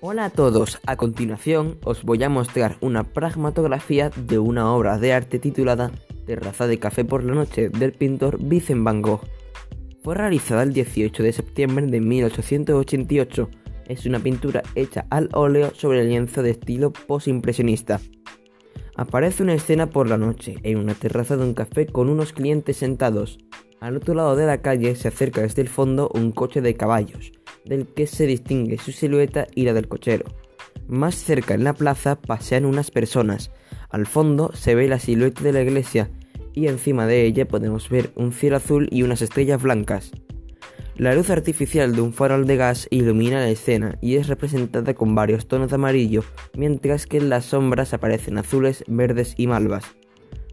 Hola a todos, a continuación os voy a mostrar una pragmatografía de una obra de arte titulada Terraza de café por la noche del pintor Vincent van Gogh. Fue realizada el 18 de septiembre de 1888, es una pintura hecha al óleo sobre el lienzo de estilo postimpresionista. Aparece una escena por la noche en una terraza de un café con unos clientes sentados. Al otro lado de la calle se acerca desde el fondo un coche de caballos, del que se distingue su silueta y la del cochero. Más cerca en la plaza pasean unas personas, al fondo se ve la silueta de la iglesia y encima de ella podemos ver un cielo azul y unas estrellas blancas. La luz artificial de un farol de gas ilumina la escena y es representada con varios tonos de amarillo, mientras que las sombras aparecen azules, verdes y malvas.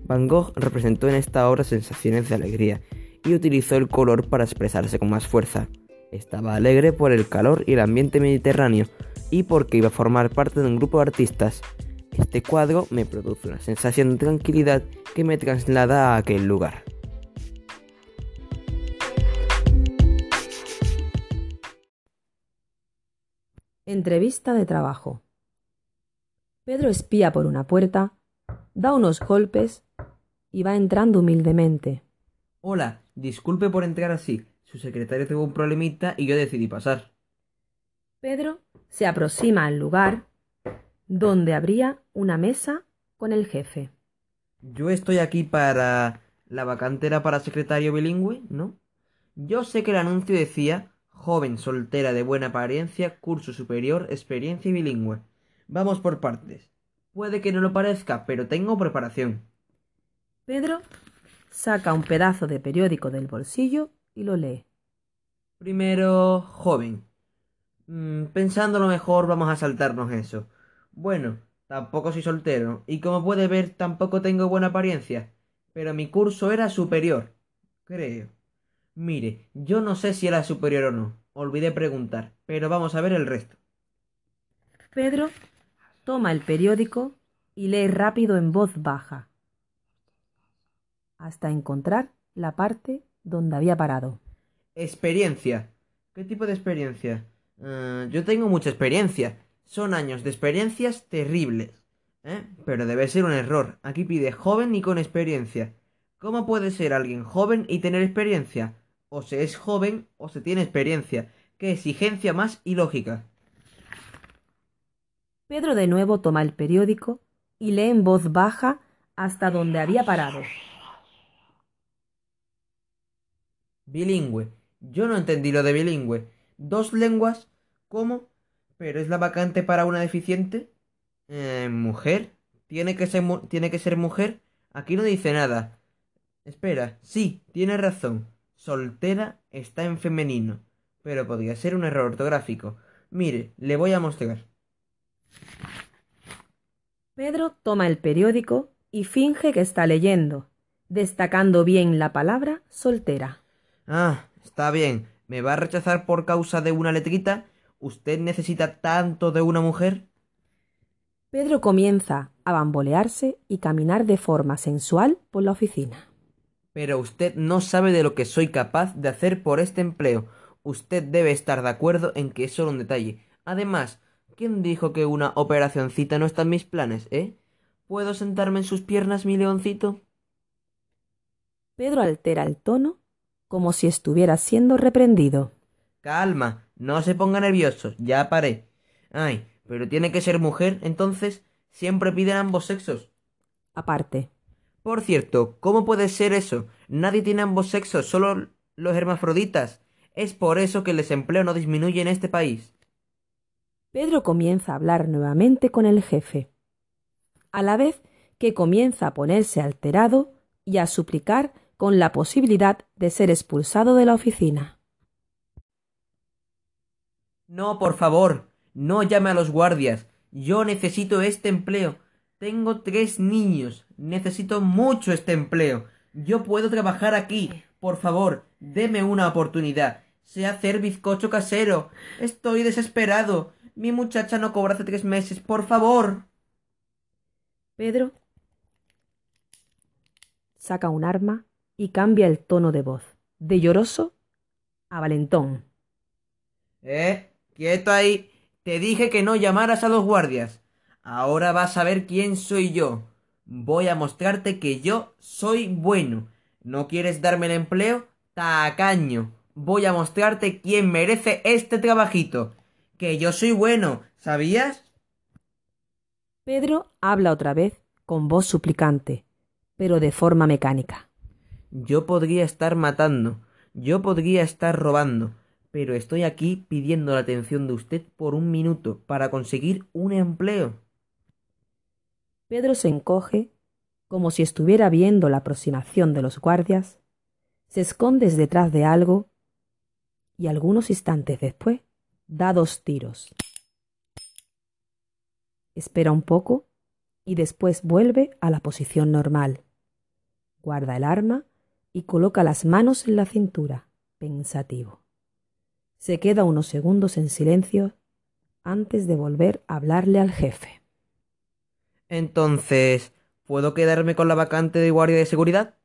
Van Gogh representó en esta obra sensaciones de alegría y utilizó el color para expresarse con más fuerza. Estaba alegre por el calor y el ambiente mediterráneo y porque iba a formar parte de un grupo de artistas. Este cuadro me produce una sensación de tranquilidad que me traslada a aquel lugar. Entrevista de trabajo. Pedro espía por una puerta, da unos golpes y va entrando humildemente. Hola, disculpe por entrar así. Su secretario tuvo un problemita y yo decidí pasar. Pedro se aproxima al lugar donde habría una mesa con el jefe. Yo estoy aquí para... La vacante era para secretario bilingüe, ¿no? Yo sé que el anuncio decía: joven, soltera, de buena apariencia, curso superior, experiencia y bilingüe. Vamos por partes. Puede que no lo parezca, pero tengo preparación. Pedro saca un pedazo de periódico del bolsillo y lo lee. Primero, joven. Pensándolo mejor, vamos a saltarnos eso. Bueno, tampoco soy soltero, y como puede ver, tampoco tengo buena apariencia, pero mi curso era superior, creo. Mire, yo no sé si era superior o no, olvidé preguntar, pero vamos a ver el resto. Pedro toma el periódico y lee rápido en voz baja, hasta encontrar la parte donde había parado. Experiencia. ¿Qué tipo de experiencia? Yo tengo mucha experiencia. Son años de experiencias terribles. Pero debe ser un error. Aquí pide joven y con experiencia. ¿Cómo puede ser alguien joven y tener experiencia? O se es joven o se tiene experiencia. ¡Qué exigencia más ilógica! Pedro de nuevo toma el periódico y lee en voz baja hasta donde había parado. Bilingüe. Yo no entendí lo de bilingüe. ¿Dos lenguas? ¿Cómo? ¿Pero es la vacante para una deficiente? ¿Mujer? ¿Tiene que ser mujer? Aquí no dice nada. Espera, sí, tiene razón. Soltera está en femenino. Pero podría ser un error ortográfico. Mire, le voy a mostrar. Pedro toma el periódico y finge que está leyendo, destacando bien la palabra soltera. Ah, está bien. ¿Me va a rechazar por causa de una letrita? ¿Usted necesita tanto de una mujer? Pedro comienza a bambolearse y caminar de forma sensual por la oficina. Pero usted no sabe de lo que soy capaz de hacer por este empleo. Usted debe estar de acuerdo en que es solo un detalle. Además, ¿quién dijo que una operacioncita no está en mis planes, eh? ¿Puedo sentarme en sus piernas, mi leoncito? Pedro altera el tono, como si estuviera siendo reprendido. Calma, no se ponga nervioso, ya paré. Ay, pero tiene que ser mujer, entonces siempre piden ambos sexos. Aparte. Por cierto, ¿cómo puede ser eso? Nadie tiene ambos sexos, solo los hermafroditas. Es por eso que el desempleo no disminuye en este país. Pedro comienza a hablar nuevamente con el jefe, a la vez que comienza a ponerse alterado y a suplicar con la posibilidad de ser expulsado de la oficina. No, por favor, no llame a los guardias. Yo necesito este empleo. Tengo 3 niños. Necesito mucho este empleo. Yo puedo trabajar aquí. Por favor, deme una oportunidad. Sé hacer bizcocho casero. Estoy desesperado. Mi muchacha no cobra hace 3 meses. Por favor. Pedro saca un arma y cambia el tono de voz, de lloroso a valentón. Quieto ahí, Te dije que no llamaras a los guardias. Ahora vas a ver quién soy yo. Voy a mostrarte que yo soy bueno. ¿No quieres darme el empleo? Tacaño. Voy a mostrarte quién merece este trabajito. Que yo soy bueno, ¿sabías? Pedro habla otra vez con voz suplicante, pero de forma mecánica. Yo podría estar matando, yo podría estar robando, pero estoy aquí pidiendo la atención de usted por un minuto para conseguir un empleo. Pedro se encoge, como si estuviera viendo la aproximación de los guardias, se esconde detrás de algo y algunos instantes después da 2 tiros. Espera un poco y después vuelve a la posición normal. Guarda el arma y coloca las manos en la cintura, pensativo. Se queda unos segundos en silencio antes de volver a hablarle al jefe. Entonces, ¿puedo quedarme con la vacante de guardia de seguridad?